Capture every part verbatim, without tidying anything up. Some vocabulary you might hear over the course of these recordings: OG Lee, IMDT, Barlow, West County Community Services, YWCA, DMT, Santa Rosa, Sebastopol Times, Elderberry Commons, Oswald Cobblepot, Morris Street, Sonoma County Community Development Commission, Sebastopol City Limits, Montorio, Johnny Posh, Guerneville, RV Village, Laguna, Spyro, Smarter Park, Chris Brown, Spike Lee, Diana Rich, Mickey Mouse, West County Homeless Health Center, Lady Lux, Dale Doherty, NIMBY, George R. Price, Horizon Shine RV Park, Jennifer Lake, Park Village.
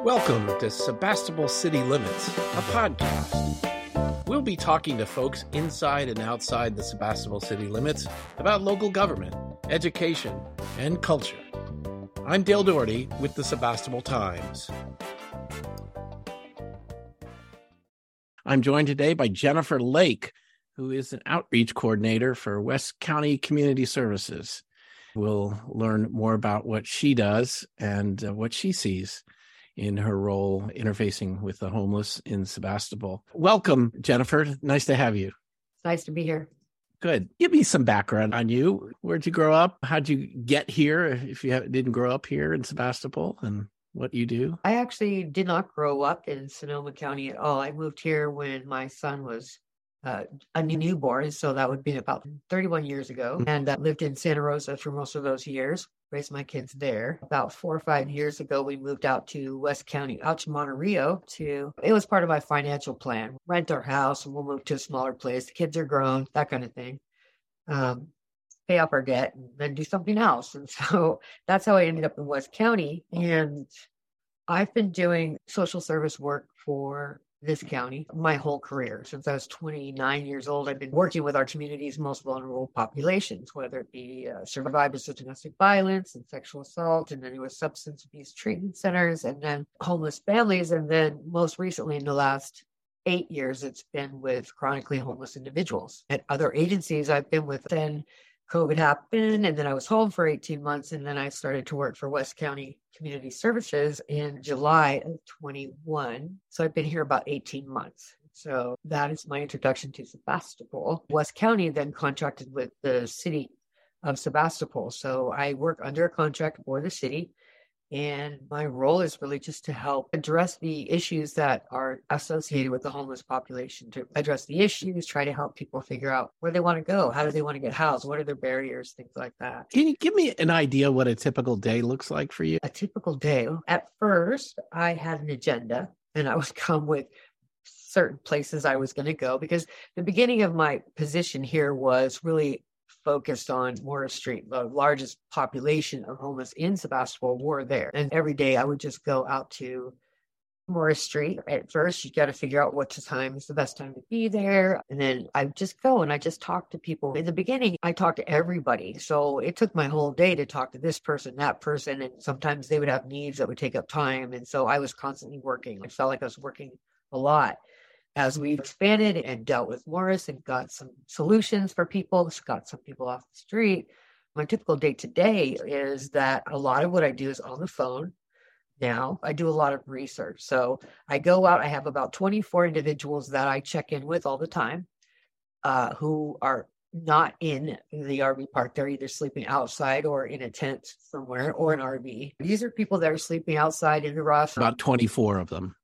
Welcome to Sebastopol City Limits, a podcast. We'll be talking to folks inside and outside the Sebastopol City Limits about local government, education, and culture. I'm Dale Doherty with the Sebastopol Times. I'm joined today by Jennifer Lake, who is an outreach coordinator for West County Community Services. We'll learn more about what she does and uh, what she sees in her role interfacing with the homeless in Sebastopol. Welcome, Jennifer. Nice to have you. It's nice to be here. Good. Give me some background on you. Where'd you grow up? How'd you get here if you didn't grow up here in Sebastopol, and what you do? I actually did not grow up in Sonoma County at all. I moved here when my son was Uh, a newborn, so that would be about thirty-one years ago, and uh, lived in Santa Rosa for most of those years, raised my kids there. About four or five years ago, we moved out to West County, out to Montorio. To, it was part of my financial plan, rent our house, and we'll move to a smaller place. The kids are grown, that kind of thing. Um, pay off our debt, and then do something else. And so that's how I ended up in West County. And I've been doing social service work for this county my whole career. Since I was twenty-nine years old, I've been working with our community's most vulnerable populations, whether it be uh, survivors of domestic violence and sexual assault, and then it was substance abuse treatment centers, and then homeless families. And then most recently in the last eight years, it's been with chronically homeless individuals. At other agencies I've been with, then COVID happened, and then I was home for eighteen months, and then I started to work for West County Community Services in July of twenty-one. So I've been here about eighteen months. So that is my introduction to Sebastopol. West County then contracted with the city of Sebastopol. So I work under a contract for the city, and my role is really just to help address the issues that are associated with the homeless population, to address the issues, try to help people figure out where they want to go, how do they want to get housed, what are their barriers, things like that. Can you give me an idea what a typical day looks like for you? A typical day. At first, I had an agenda, and I would come with certain places I was going to go, because the beginning of my position here was really focused on Morris Street. The largest population of homeless in Sebastopol were there. And every day I would just go out to Morris Street. At first, you got to figure out what time is the best time to be there. And then I just go and I just talk to people. In the beginning, I talked to everybody. So it took my whole day to talk to this person, that person. And sometimes they would have needs that would take up time. And so I was constantly working. I felt like I was working a lot. As we expanded and dealt with Morris and got some solutions for people, got some people off the street, my typical day today is that a lot of what I do is on the phone. Now I do a lot of research. So I go out, I have about twenty-four individuals that I check in with all the time uh, who are not in the R V park. They're either sleeping outside or in a tent somewhere or an R V. These are people that are sleeping outside in the rough. About twenty-four of them.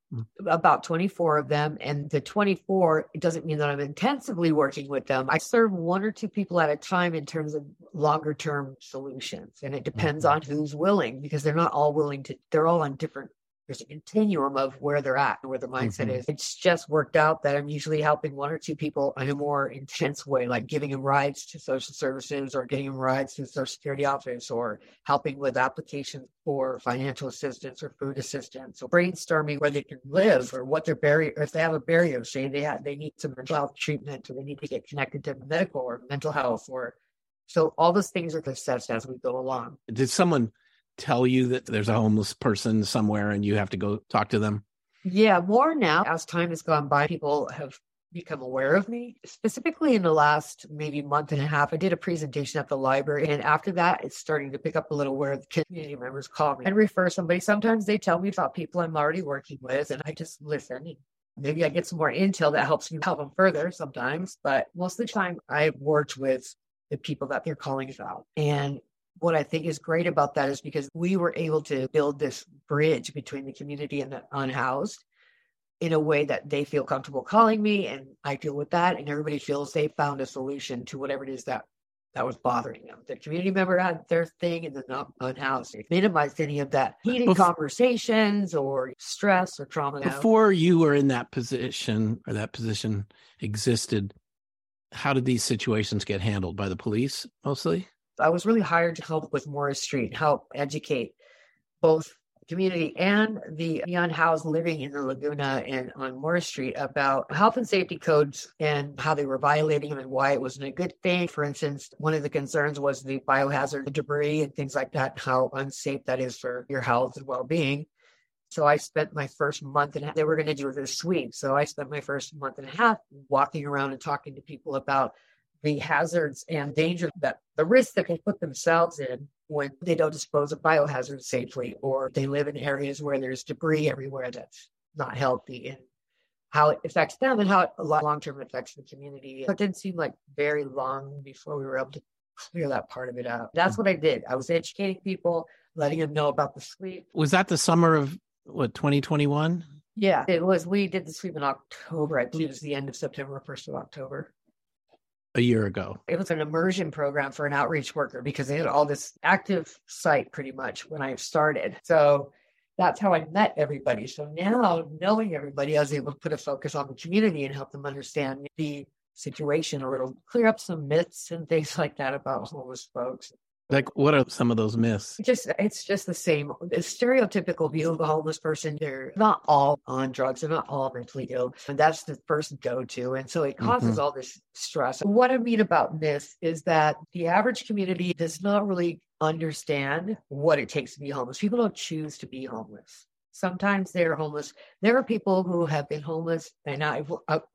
About twenty-four of them. And the twenty-four, it doesn't mean that I'm intensively working with them. I serve one or two people at a time in terms of longer term solutions. And it depends mm-hmm. on who's willing, because they're not all willing to, they're all on different, there's a continuum of where they're at and where their mindset mm-hmm. is. It's just worked out that I'm usually helping one or two people in a more intense way, like giving them rides to social services or getting them rides to the social security office or helping with applications for financial assistance or food assistance or brainstorming where they can live or what their barrier, if they have a barrier, say they have, they need some mental health treatment or they need to get connected to medical or mental health. Or so all those things are assessed as we go along. Did someone tell you that there's a homeless person somewhere and you have to go talk to them? Yeah, more now. As time has gone by, people have become aware of me. Specifically in the last maybe month and a half, I did a presentation at the library. And after that, it's starting to pick up a little where the community members call me and refer somebody. Sometimes they tell me about people I'm already working with and I just listen. Maybe I get some more intel that helps me help them further sometimes. But most of the time I've worked with the people that they're calling about. And what I think is great about that is because we were able to build this bridge between the community and the unhoused in a way that they feel comfortable calling me and I deal with that. And everybody feels they found a solution to whatever it is that, that was bothering them. The community member had their thing and the unhoused. It minimized any of that heated Bef- conversations or stress or trauma. Before out. you were in that position or that position existed, how did these situations get handled? By the police mostly? I was really hired to help with Morris Street, help educate both community and the young housed living in the Laguna and on Morris Street about health and safety codes and how they were violating them and why it wasn't a good thing. For instance, one of the concerns was the biohazard debris and things like that, how unsafe that is for your health and well-being. So I spent my first month and a half, they were going to do this sweep. So I spent my first month and a half walking around and talking to people about the hazards and danger, that the risks that they put themselves in when they don't dispose of biohazards safely, or they live in areas where there's debris everywhere that's not healthy, and how it affects them and how it long-term affects the community. So it didn't seem like very long before we were able to clear that part of it up. That's what I did. I was educating people, letting them know about the sweep. Was that the summer of, what, twenty twenty-one? Yeah, it was. We did the sweep in October. I believe it was the end of September, first of October. A year ago. It was an immersion program for an outreach worker because they had all this active site pretty much when I started. So that's how I met everybody. So now, knowing everybody, I was able to put a focus on the community and help them understand the situation a little, clear up some myths and things like that about homeless folks. Like, what are some of those myths? Just It's just the same. The stereotypical view of a homeless person, they're not all on drugs. They're not all mentally ill. And that's the first go-to. And so it causes mm-hmm. all this stress. What I mean about myths is that the average community does not really understand what it takes to be homeless. People don't choose to be homeless. Sometimes they're homeless. There are people who have been homeless and I,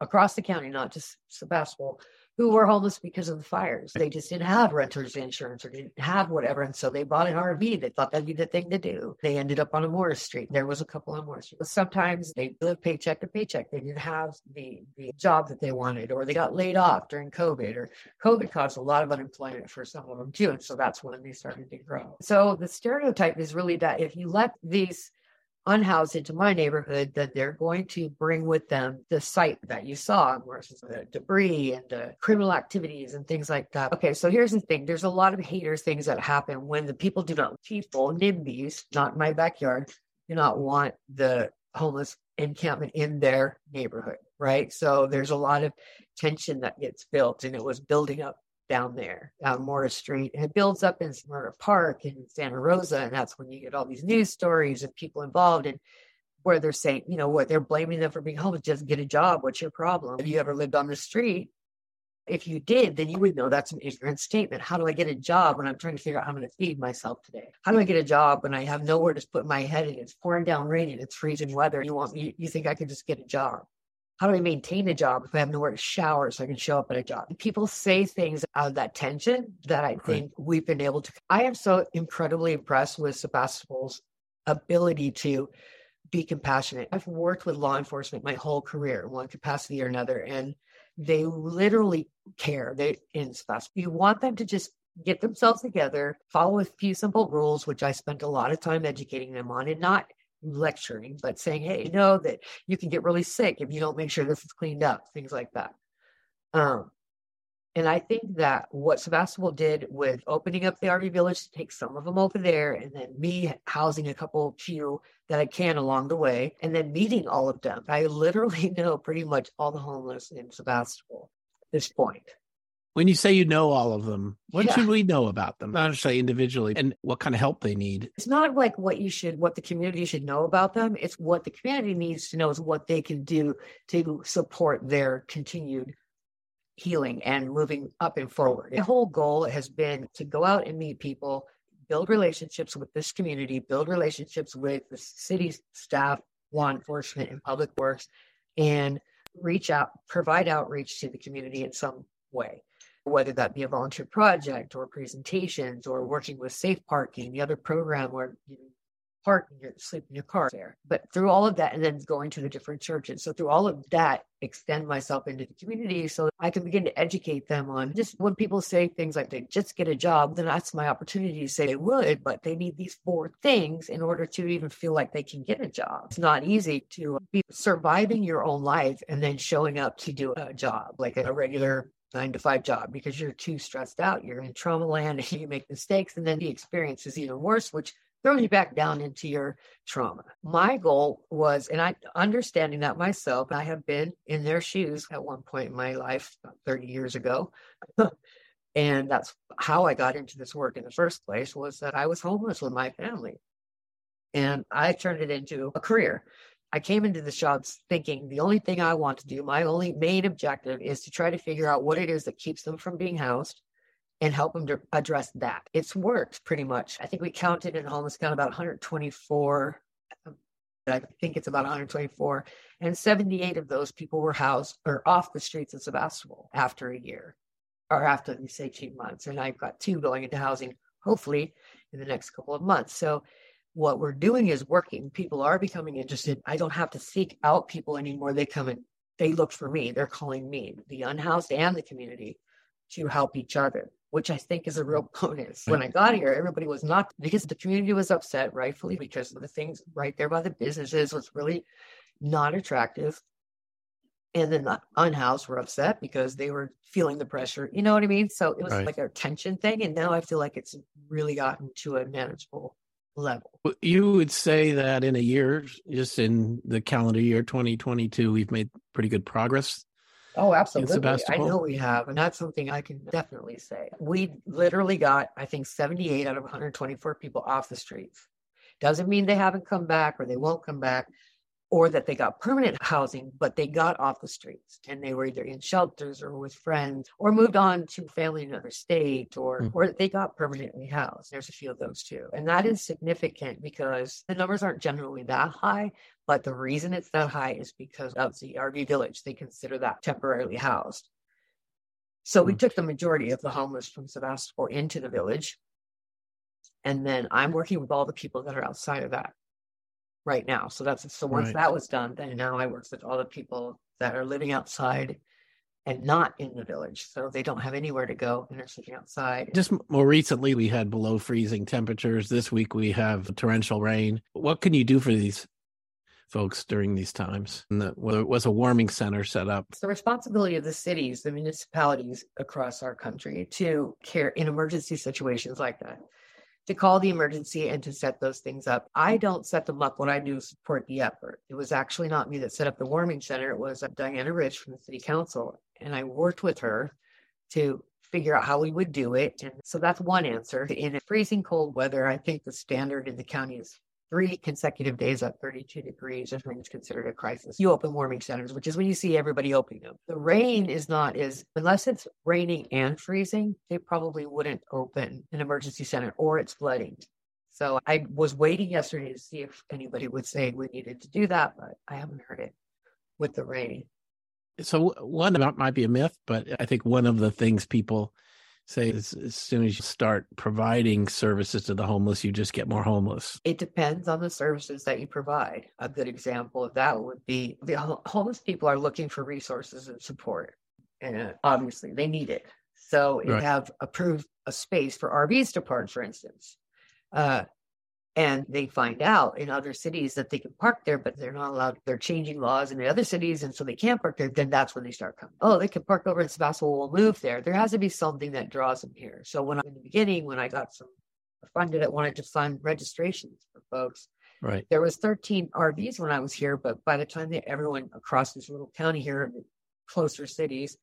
across the county, not just Sebastopol, who were homeless because of the fires. They just didn't have renter's insurance or didn't have whatever. And so they bought an R V. They thought that'd be the thing to do. They ended up on a Morris Street. There was a couple on Morris Street. Sometimes they lived paycheck to paycheck. They didn't have the, the job that they wanted, or they got laid off during COVID, or COVID caused a lot of unemployment for some of them too. And so that's when they started to grow. So the stereotype is really that if you let these unhoused into my neighborhood, that they're going to bring with them the site that you saw, versus the debris and the criminal activities and things like that. Okay, so here's the thing. There's a lot of haters things that happen when the people do not, people, NIMBYs, not in my backyard, do not want the homeless encampment in their neighborhood, right? So there's a lot of tension that gets built, and it was building up down there on Morris Street, and it builds up in Smarter Park and Santa Rosa. And that's when you get all these news stories of people involved and where they're saying, you know what, they're blaming them for being homeless. Just get a job. What's your problem? Have you ever lived on the street? If you did, then you would know that's an ignorant statement. How do I get a job when I'm trying to figure out how I'm going to feed myself today? How do I get a job when I have nowhere to put my head and it's pouring down rain and it's freezing weather? You want you, you think I can just get a job? How do I maintain a job if I have nowhere to shower so I can show up at a job? People say things out of that tension that I think right. we've been able to. I am so incredibly impressed with Sebastopol's ability to be compassionate. I've worked with law enforcement my whole career in one capacity or another, and they literally care. They in Sebastopol. You want them to just get themselves together, follow a few simple rules, which I spent a lot of time educating them on, and not lecturing, but saying, hey, you know that you can get really sick if you don't make sure this is cleaned up, things like that. Um, and I think that what Sebastopol did with opening up the R V Village to take some of them over there, and then me housing a couple few that I can along the way, and then meeting all of them. I literally know pretty much all the homeless in Sebastopol at this point. When you say you know all of them, what yeah. should we know about them? Not necessarily individually, and what kind of help they need. It's not like what you should, what the community should know about them. It's what the community needs to know is what they can do to support their continued healing and moving up and forward. The whole goal has been to go out and meet people, build relationships with this community, build relationships with the city staff, law enforcement, and public works, and reach out, provide outreach to the community in some way, whether that be a volunteer project or presentations or working with Safe Parking, the other program where you park and you sleep in your car there. But through all of that, and then going to the different churches. So through all of that, extend myself into the community so I can begin to educate them on just when people say things like they just get a job, then that's my opportunity to say they would, but they need these four things in order to even feel like they can get a job. It's not easy to be surviving your own life and then showing up to do a job, like a regular nine to five job, because you're too stressed out. You're in trauma land and you make mistakes. And then the experience is even worse, which throws you back down into your trauma. My goal was, and I understanding that myself, I have been in their shoes at one point in my life, about thirty years ago. And that's how I got into this work in the first place, was that I was homeless with my family. and I turned it into a career. I came into the shops thinking the only thing I want to do, my only main objective is to try to figure out what it is that keeps them from being housed and help them to address that. It's worked pretty much. I think we counted in homeless count about one hundred twenty-four. I think it's about one hundred twenty-four. And seventy-eight of those people were housed or off the streets in Sebastopol after a year or after these eighteen months. And I've got two going into housing, hopefully in the next couple of months. So what we're doing is working. People are becoming interested. I don't have to seek out people anymore. They come and they look for me. They're calling me, the unhoused and the community, to help each other, which I think is a real bonus. When I got here, everybody was not, because the community was upset, rightfully, because of the things right there by the businesses was really not attractive. And then the unhoused were upset because they were feeling the pressure. You know what I mean? So it was right. like a tension thing. And now I feel like it's really gotten to a manageable level. You would say that in a year, just in the calendar year twenty twenty-two, we've made pretty good progress. Oh, absolutely. I know we have. And that's something I can definitely say. We literally got, I think, seventy-eight out of one hundred twenty-four people off the streets. Doesn't mean they haven't come back or they won't come back or that they got permanent housing, but they got off the streets and they were either in shelters or with friends or moved on to family in another state or, mm. or they got permanently housed. There's a few of those too. And that is significant because the numbers aren't generally that high, but the reason it's that high is because of the R V Village. They consider that temporarily housed. So mm. we took the majority of the homeless from Sebastopol into the village. And then I'm working with all the people that are outside of that right now. So that's, so once right. that was done, then now I work with all the people that are living outside and not in the village. So they don't have anywhere to go and they're sitting outside. Just more recently, we had below freezing temperatures. This week we have torrential rain. What can you do for these folks during these times? And the, well, there was a warming center set up. It's the responsibility of the cities, the municipalities across our country to care in emergency situations like that, to call the emergency and to set those things up. I don't set them up. What I do is support the effort. It was actually not me that set up the warming center. It was Diana Rich from the city council. And I worked with her to figure out how we would do it. And so that's one answer. In freezing cold weather, I think the standard in the county is three consecutive days at thirty-two degrees, and it's considered a crisis. You open warming centers, which is when you see everybody opening them. The rain is not as, unless it's raining and freezing, they probably wouldn't open an emergency center or it's flooding. So I was waiting yesterday to see if anybody would say we needed to do that, but I haven't heard it with the rain. So one, that might be a myth, but I think one of the things people say as, as soon as you start providing services to the homeless, you just get more homeless. It depends on the services that you provide. A good example of that would be the homeless people are looking for resources and support. And obviously they need it. So you right. have approved a space for R Vs to park, for instance. Uh, and they find out in other cities that they can park there, but they're not allowed. They're changing laws in the other cities. And so they can't park there. Then that's when they start coming. Oh, they can park over in Sebastopol. We'll move there. There has to be something that draws them here. So when I'm in the beginning, when I got some funded, I wanted to fund registrations for folks. Right. There was thirteen R Vs when I was here, but by the time that everyone across this little county here, closer cities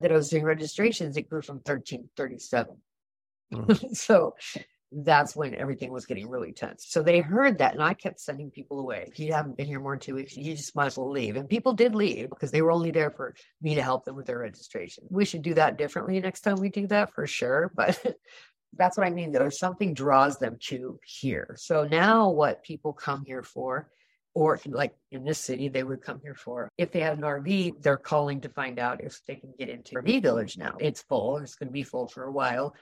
that I was doing registrations, it grew from thirteen to thirty-seven. Oh. So that's when everything was getting really tense. So they heard that, and I kept sending people away. If you haven't been here more than two weeks, you just might as well leave. And people did leave because they were only there for me to help them with their registration. We should do that differently next time we do that for sure. But that's what I mean, that something draws them to here. So now what people come here for, or like in this city, they would come here for, if they had an R V, they're calling to find out if they can get into R V Village now. It's full. It's going to be full for a while.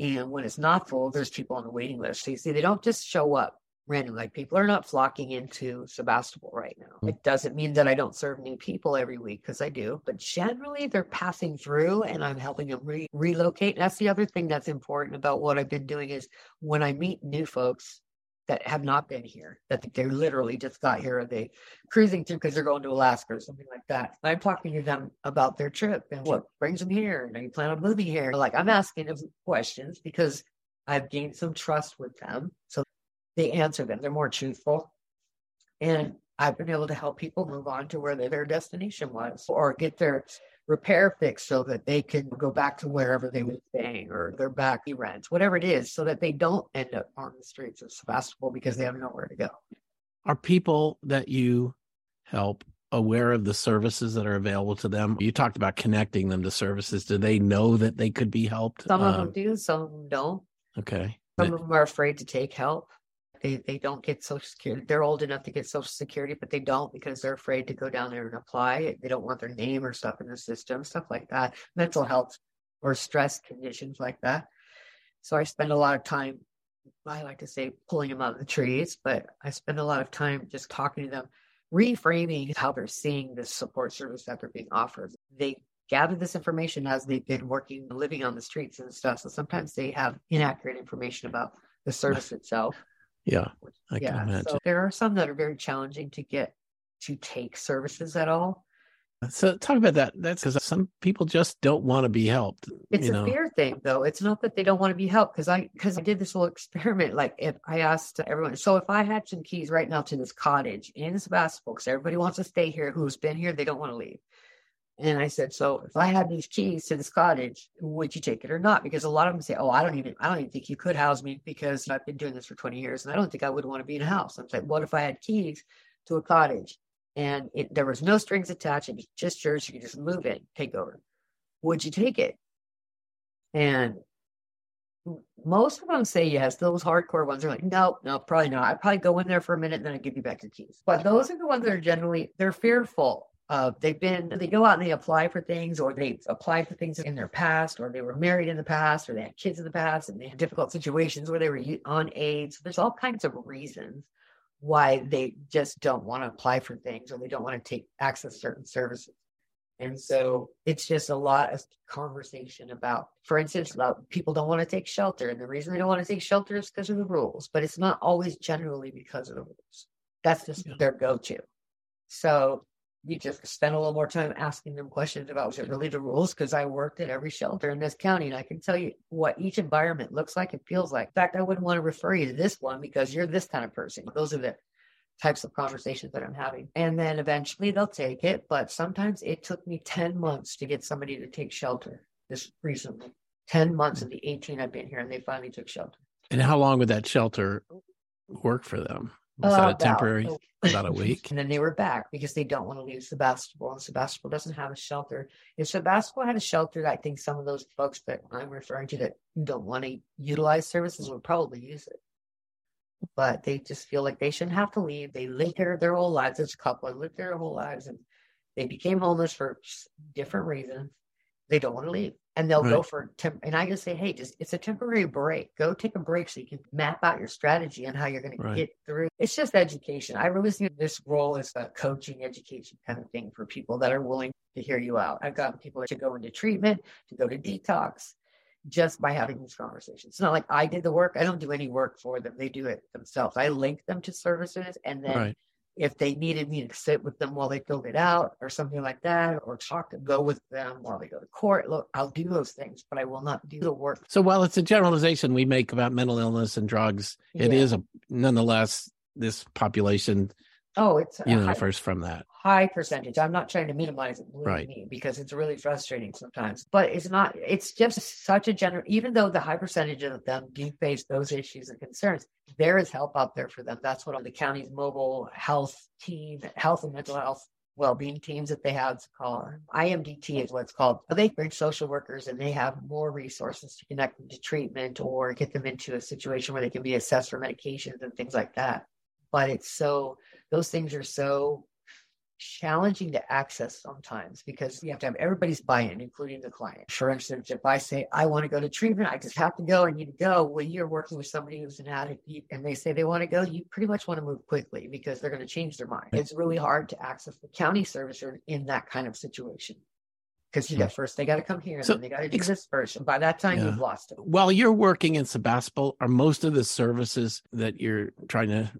And when it's not full, there's people on the waiting list. So you see, they don't just show up randomly. Like people are not flocking into Sebastopol right now. It doesn't mean that I don't serve new people every week because I do. But generally, they're passing through and I'm helping them re- relocate. And that's the other thing that's important about what I've been doing is when I meet new folks that have not been here, that they literally just got here, or they cruising through because they're going to Alaska or something like that. I'm talking to them about their trip and what brings them here, and they plan on moving here. Like I'm asking them questions because I've gained some trust with them. So they answer them. They're more truthful. And I've been able to help people move on to where their destination was or get their repair fixed so that they can go back to wherever they were staying or their back rent, whatever it is, so that they don't end up on the streets of Sebastopol because they have nowhere to go. Are people that you help aware of the services that are available to them? You talked about connecting them to services. Do they know that they could be helped? Some of um, them do, some of them don't. Okay. Some but, of them are afraid to take help. They they don't get Social Security. They're old enough to get Social Security, but they don't because they're afraid to go down there and apply. They don't want their name or stuff in the system, stuff like that. Mental health or stress conditions like that. So I spend a lot of time, I like to say pulling them out of the trees, but I spend a lot of time just talking to them, reframing how they're seeing this support service that they're being offered. They gather this information as they've been working, living on the streets and stuff. So sometimes they have inaccurate information about the service itself. Yeah, I yeah. can imagine. So there are some that are very challenging to get to take services at all. So talk about that. That's because some people just don't want to be helped. It's you know? a fear thing, though. It's not that they don't want to be helped, because I because I did this little experiment. Like if I asked everyone, so if I had some keys right now to this cottage in Sebastopol, because everybody wants to stay here who's been here, they don't want to leave. And I said, so if I had these keys to this cottage, would you take it or not? Because a lot of them say, oh, I don't even, I don't even think you could house me because I've been doing this for twenty years and I don't think I would want to be in a house. I'm like, what if I had keys to a cottage and it, there was no strings attached, it was just yours, you could just move it, take over. Would you take it? And most of them say yes. Those hardcore ones are like, no, no, probably not. I'd probably go in there for a minute and then I'd give you back your keys. But those are the ones that are generally, they're fearful. Uh, they've been, they go out and they apply for things, or they apply for things in their past, or they were married in the past, or they had kids in the past, and they had difficult situations where they were on AIDS. There's all kinds of reasons why they just don't want to apply for things, or they don't want to take access certain services. And so it's just a lot of conversation about, for instance, about people don't want to take shelter. And the reason they don't want to take shelter is because of the rules, but it's not always generally because of the rules. That's just yeah. their go-to. So you just spend a little more time asking them questions about, was it really the rules? Because I worked at every shelter in this county, and I can tell you what each environment looks like and feels like. In fact, I wouldn't want to refer you to this one because you're this kind of person. Those are the types of conversations that I'm having. And then eventually they'll take it. But sometimes it took me ten months to get somebody to take shelter this recently. ten months of the eighteen I've been here, and they finally took shelter. And how long would that shelter work for them? Was uh, that a temporary, about a, about a week? And then they were back because they don't want to leave Sebastopol. And Sebastopol doesn't have a shelter. If Sebastopol had a shelter, I think some of those folks that I'm referring to that don't want to utilize services would probably use it. But they just feel like they shouldn't have to leave. They lived there their whole lives. There's a couple that lived their whole lives, and they became homeless for different reasons. They don't want to leave. And they'll right. go for, temp- and I just say, hey, just it's a temporary break. Go take a break so you can map out your strategy and how you're going right. to get through. It's just education. I really think this role is a coaching, education kind of thing for people that are willing to hear you out. I've gotten people to go into treatment, to go to detox, just by having these conversations. It's not like I did the work. I don't do any work for them. They do it themselves. I link them to services, and then right. if they needed me to sit with them while they filled it out or something like that, or talk to go with them while they go to court, look, I'll do those things, but I will not do the work. So while it's a generalization we make about mental illness and drugs, yeah. it is a, nonetheless, this population oh, it's you know, high, differs from that. High percentage. I'm not trying to minimize it, believe right. me, because it's really frustrating sometimes. But it's not, it's just such a general, even though the high percentage of them do face those issues and concerns, there is help out there for them. That's what the county's mobile health team, health and mental health well-being teams that they have to call. I M D T is what it's called. They bring social workers, and they have more resources to connect them to treatment or get them into a situation where they can be assessed for medications and things like that. But it's so, those things are so challenging to access sometimes because you have to have everybody's buy-in, including the client. For instance, if I say, I want to go to treatment, I just have to go, I need to go. When you're working with somebody who's an addict and they say they want to go, you pretty much want to move quickly because they're going to change their mind. It's really hard to access the county service in that kind of situation. Because you got first, they got to come here, and so, then they got to do ex- this first. And by that time, yeah. you've lost it. While you're working in Sebastopol, are most of the services that you're trying to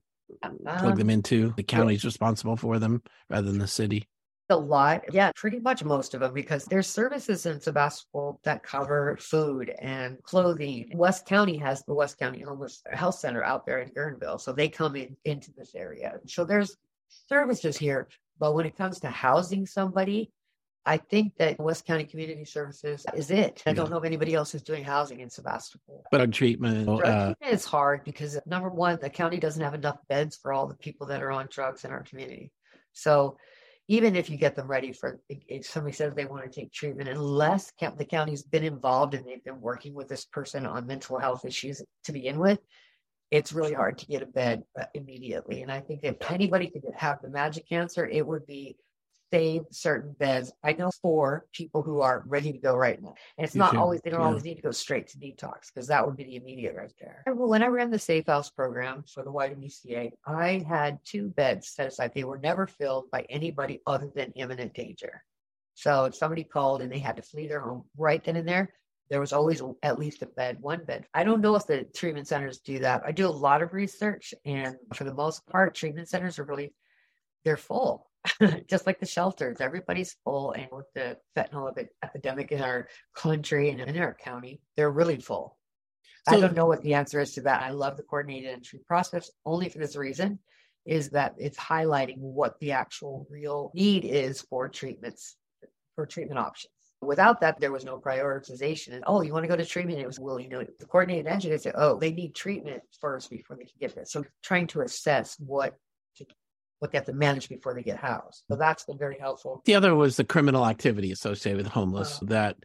plug them into, the county's responsible for them rather than the city? A lot. Yeah, pretty much most of them, because there's services in Sebastopol that cover food and clothing. West County has the West County Homeless Health Center out there in Guerneville. So they come in into this area. So there's services here. But when it comes to housing somebody, I think that West County Community Services is it. I don't know if anybody else is doing housing in Sebastopol. But on treatment. Drug uh, treatment is hard because, number one, the county doesn't have enough beds for all the people that are on drugs in our community. So even if you get them ready for, if somebody says they want to take treatment, unless the county's been involved and they've been working with this person on mental health issues to begin with, it's really hard to get a bed immediately. And I think if anybody could have the magic answer, it would be save certain beds. I know four people who are ready to go right now. And it's you not should, always, they don't yeah. always need to go straight to detox because that would be the immediate right there. When I ran the Safe House program for the Y W C A, I had two beds set aside. They were never filled by anybody other than imminent danger. So if somebody called and they had to flee their home right then and there, there was always at least a bed, one bed. I don't know if the treatment centers do that. I do a lot of research, and for the most part, treatment centers are really, they're full, just like the shelters. Everybody's full. And with the fentanyl epidemic in our country and in our county, they're really full. So, I don't know what the answer is to that. I love the coordinated entry process only for this reason, is that it's highlighting what the actual real need is for treatments, for treatment options. Without that, there was no prioritization. And, oh, you want to go to treatment? It was, well, you know, the coordinated entry said, oh, they need treatment first before they can get this. So trying to assess what to, what they have to manage before they get housed. So that's been very helpful. The other was the criminal activity associated with homeless, uh, that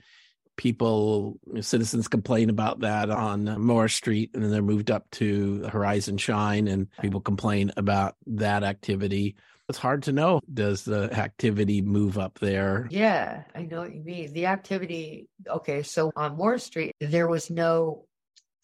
people, citizens complain about that on Morris Street, and then they're moved up to Horizon Shine, and people complain about that activity. It's hard to know. Does the activity move up there? Yeah, I know what you mean. The activity, okay, so on Morris Street, there was no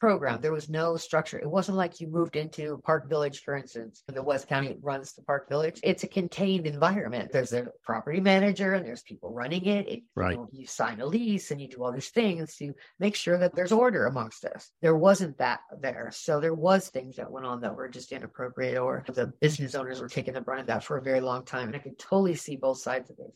program. There was no structure. It wasn't like you moved into Park Village, for instance. The West County runs the Park Village. It's a contained environment. There's a property manager and there's people running it. it right. You know, you sign a lease and you do all these things to make sure that there's order amongst us. There wasn't that there. So there was things that went on that were just inappropriate, or the business owners were taking the brunt of that for a very long time. And I could totally see both sides of this.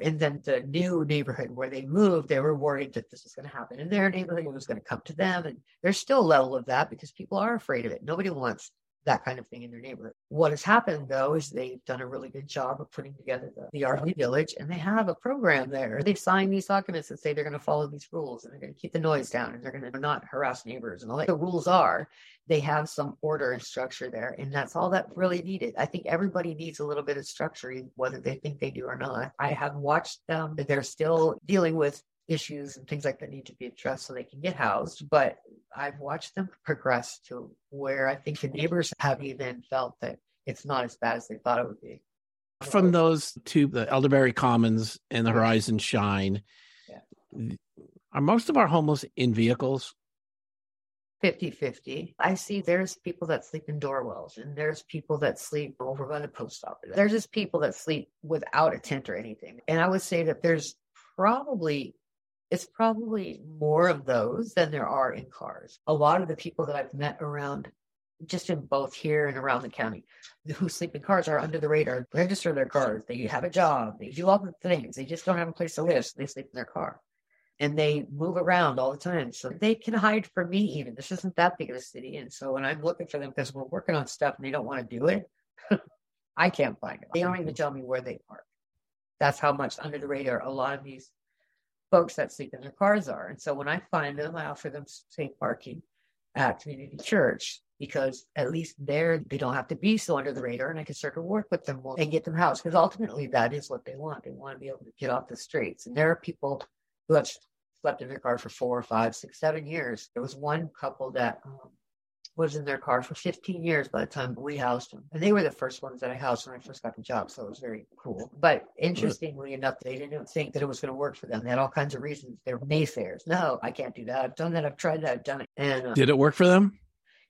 And then the new neighborhood where they moved, they were worried that this was going to happen in their neighborhood, it was going to come to them. And there's still a level of that because people are afraid of it. Nobody wants that kind of thing in their neighborhood. What has happened, though, is they've done a really good job of putting together the, the R V Village, and they have a program there. They've signed these documents that say they're going to follow these rules, and they're going to keep the noise down, and they're going to not harass neighbors. And all that. The rules are, they have some order and structure there, and that's all that really needed. I think everybody needs a little bit of structure, whether they think they do or not. I have watched them, but they're still dealing with issues and things like that need to be addressed so they can get housed. But I've watched them progress to where I think the neighbors have even felt that it's not as bad as they thought it would be. From those two, the Elderberry Commons and the Horizon Shine, yeah. Are most of our homeless in vehicles? fifty-fifty. I see there's people that sleep in door wells, and there's people that sleep over by the post office. There's just people that sleep without a tent or anything. And I would say that there's probably It's probably more of those than there are in cars. A lot of the people that I've met around, just in both here and around the county, who sleep in cars are under the radar. They register their cars. They have a job. They do all the things. They just don't have a place to live. So they sleep in their car. And they move around all the time. So they can hide from me even. This isn't that big of a city. And so when I'm looking for them, because we're working on stuff and they don't want to do it, I can't find them. They don't even tell me where they park. That's how much under the radar a lot of these folks that sleep in their cars are. And so when I find them, I offer them safe parking at community church, because at least there they don't have to be so under the radar, and I can start to work with them and get them housed, because ultimately that is what they want. They want to be able to get off the streets. And there are people who have slept in their car for four, five, six, seven years. There was one couple that um, was in their car for fifteen years by the time we housed them. And they were the first ones that I housed when I first got the job. So it was very cool. But interestingly enough, they didn't think that it was going to work for them. They had all kinds of reasons. They were naysayers. No, I can't do that. I've done that. I've tried that. I've done it. And uh, did it work for them?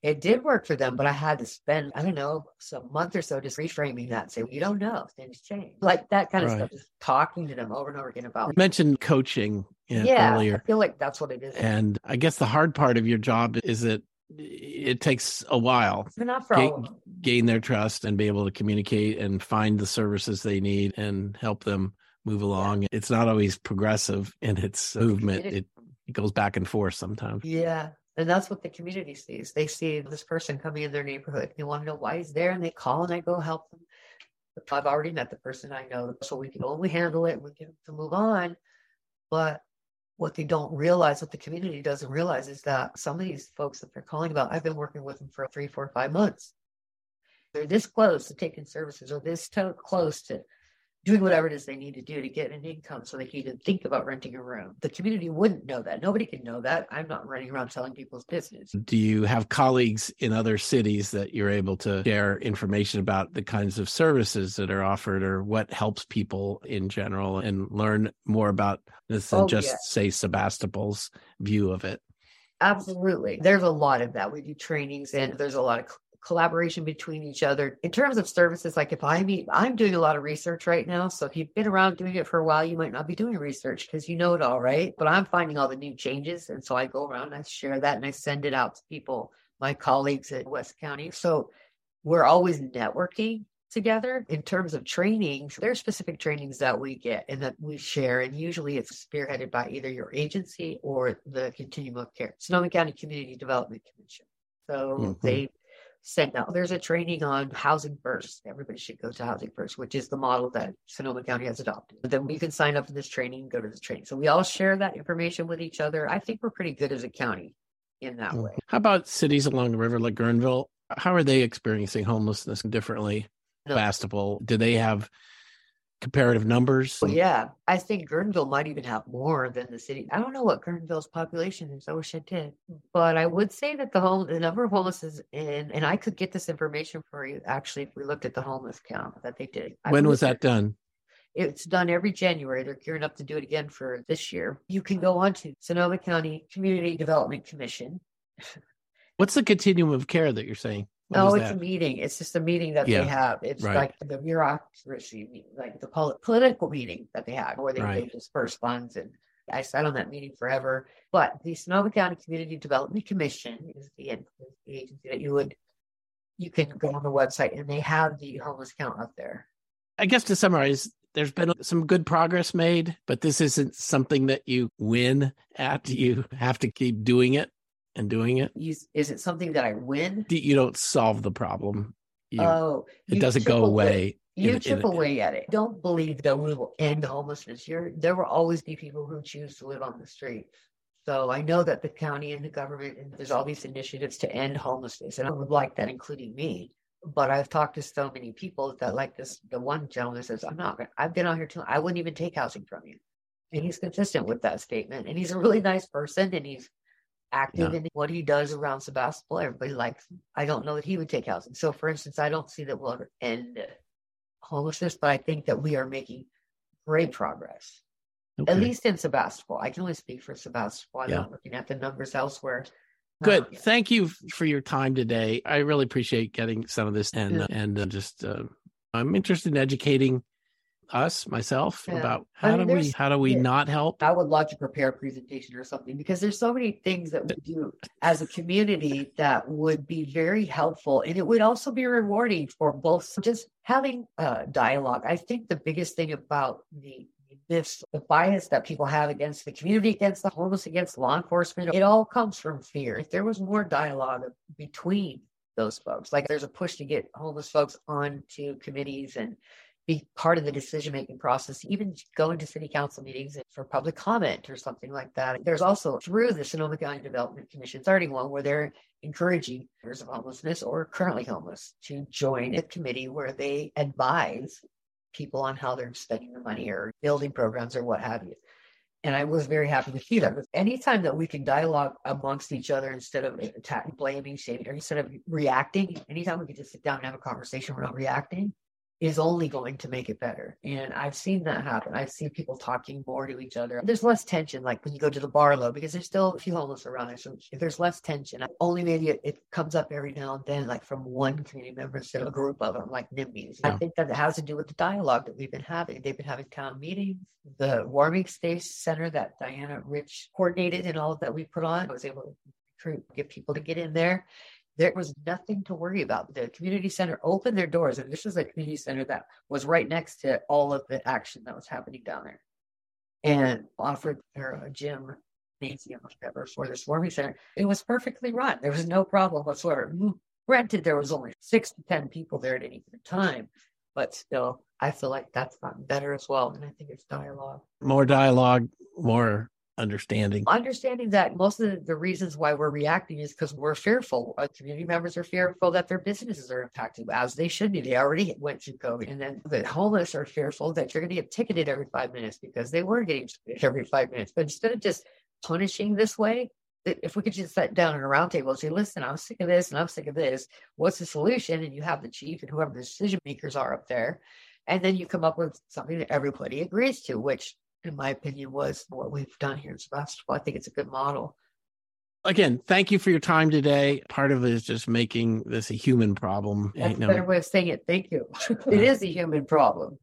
It did work for them, but I had to spend, I don't know, some month or so just reframing that and say, well, you don't know. Things change. Like that kind of right. stuff, just talking to them over and over again about. You mentioned coaching you know, yeah, earlier. I feel like that's what it is. And I guess the hard part of your job is that it takes a while to gain their trust and be able to communicate and find the services they need and help them move along. Yeah. It's not always progressive in its movement. It, it goes back and forth sometimes. Yeah. And that's what the community sees. They see this person coming in their neighborhood. They want to know why he's there, and they call, and I go help them. I've already met the person I know, so we can only handle it and we can move on. But what they don't realize, what the community doesn't realize, is that some of these folks that they're calling about, I've been working with them for three, four, five months. They're this close to taking services or this close to doing whatever it is they need to do to get an income so they can even think about renting a room. The community wouldn't know that. Nobody can know that. I'm not running around telling people's business. Do you have colleagues in other cities that you're able to share information about the kinds of services that are offered or what helps people in general and learn more about this than oh, just, yeah. say, Sebastopol's view of it? Absolutely. There's a lot of that. We do trainings and there's a lot of collaboration between each other. In terms of services, like if I meet, I'm doing a lot of research right now. So if you've been around doing it for a while, you might not be doing research because you know it all, right? But I'm finding all the new changes. And so I go around and I share that and I send it out to people, my colleagues at West County. So we're always networking together. In terms of trainings, there are specific trainings that we get and that we share. And usually it's spearheaded by either your agency or the continuum of care, Sonoma County Community Development Commission. So mm-hmm. they send out. There's a training on housing first. Everybody should go to housing first, which is the model that Sonoma County has adopted. But then you can sign up for this training and go to the training. So we all share that information with each other. I think we're pretty good as a county in that way. How about cities along the river like Guerneville? How are they experiencing homelessness differently? No. Sebastopol, do they have comparative numbers? Well, yeah, I think Guerneville might even have more than the city. I don't know what Guerneville's population is. I wish I did. But I would say that the whole, the number of homeless is in, and I could get this information for you, actually, if we looked at the homeless count that they did. I when was that done? It's done every January. They're gearing up to do it again for this year. You can go on to Sonoma County Community Development Commission. What's the continuum of care that you're saying? What oh, it's that? a meeting. It's just a meeting that yeah. they have. It's right. like the bureaucracy, like the polit- political meeting that they have, where they, right. they disperse funds. And I sat on that meeting forever. But the Sonoma County Community Development Commission is the, is the agency that you would, you can go on the website and they have the homeless count up there. I guess to summarize, there's been some good progress made, but this isn't something that you win at. You have to keep doing it. And doing it? You, is it something that I win? You don't solve the problem. You, oh. You it doesn't go away. It, you in, chip in, away at it. Don't believe that we will end homelessness. You're, there will always be people who choose to live on the street. So I know that the county and the government, and there's all these initiatives to end homelessness. And I would like that, including me. But I've talked to so many people that like this. The one gentleman says, I'm not, I've been out here too long. I wouldn't even take housing from you. And he's consistent with that statement. And he's a really nice person. And he's active yeah. in what he does around Sebastopol. Everybody likes him. I don't know that he would take housing. So for instance, I don't see that we'll ever end homelessness, but I think that we are making great progress, okay. at least in Sebastopol. I can only speak for Sebastopol. I'm yeah. not looking at the numbers elsewhere. Good. Um, Thank you for your time today. I really appreciate getting some of this and, yeah. uh, and uh, just, uh, I'm interested in educating us, myself, yeah. about how I mean, do we how do we it. not help? I would love to prepare a presentation or something because there's so many things that we do as a community that would be very helpful. And it would also be rewarding for both just having a dialogue. I think the biggest thing about the this the bias that people have against the community, against the homeless, against law enforcement, it all comes from fear. If there was more dialogue between those folks, like there's a push to get homeless folks onto committees and be part of the decision-making process, even going to city council meetings for public comment or something like that. There's also, through the Sonoma County Development Commission thirty-one, where they're encouraging members of homelessness or currently homeless to join a committee where they advise people on how they're spending their money or building programs or what have you. And I was very happy to see that. Anytime that we can dialogue amongst each other instead of attacking, blaming, shaming, or instead of reacting, anytime we can just sit down and have a conversation, we're not reacting, is only going to make it better. And I've seen that happen. I've seen people talking more to each other. There's less tension, like when you go to the Barlow, because there's still a few homeless around there. So there's less tension. Only maybe it, it comes up every now and then, like from one community member instead of a group of them, like NIMBYs. Yeah. I think that it has to do with the dialogue that we've been having. They've been having town meetings. The warming space center that Diana Rich coordinated and all that we put on, I was able to recruit, get people to get in there. There was nothing to worry about. The community center opened their doors. And this was a community center that was right next to all of the action that was happening down there and offered her a gym, Nancy, or whatever, for this warming center. It was perfectly run. There was no problem whatsoever. Granted, there was only six to ten people there at any given time. but still, I feel like that's gotten better as well. And I think it's dialogue. More dialogue, more understanding. Understanding that most of the reasons why we're reacting is because we're fearful. Our community members are fearful that their businesses are impacted, as they should be. They already went through COVID. And then the homeless are fearful that you're going to get ticketed every five minutes because they were getting ticketed every five minutes. But instead of just punishing this way, if we could just sit down at a round table and say, listen, I'm sick of this and I'm sick of this. What's the solution? And you have the chief and whoever the decision makers are up there. And then you come up with something that everybody agrees to, which in my opinion was what we've done here in Sebastopol. I think it's a good model. Again, thank you for your time today. Part of it is just making this a human problem. That's a better way of saying it. Thank you. It is a human problem.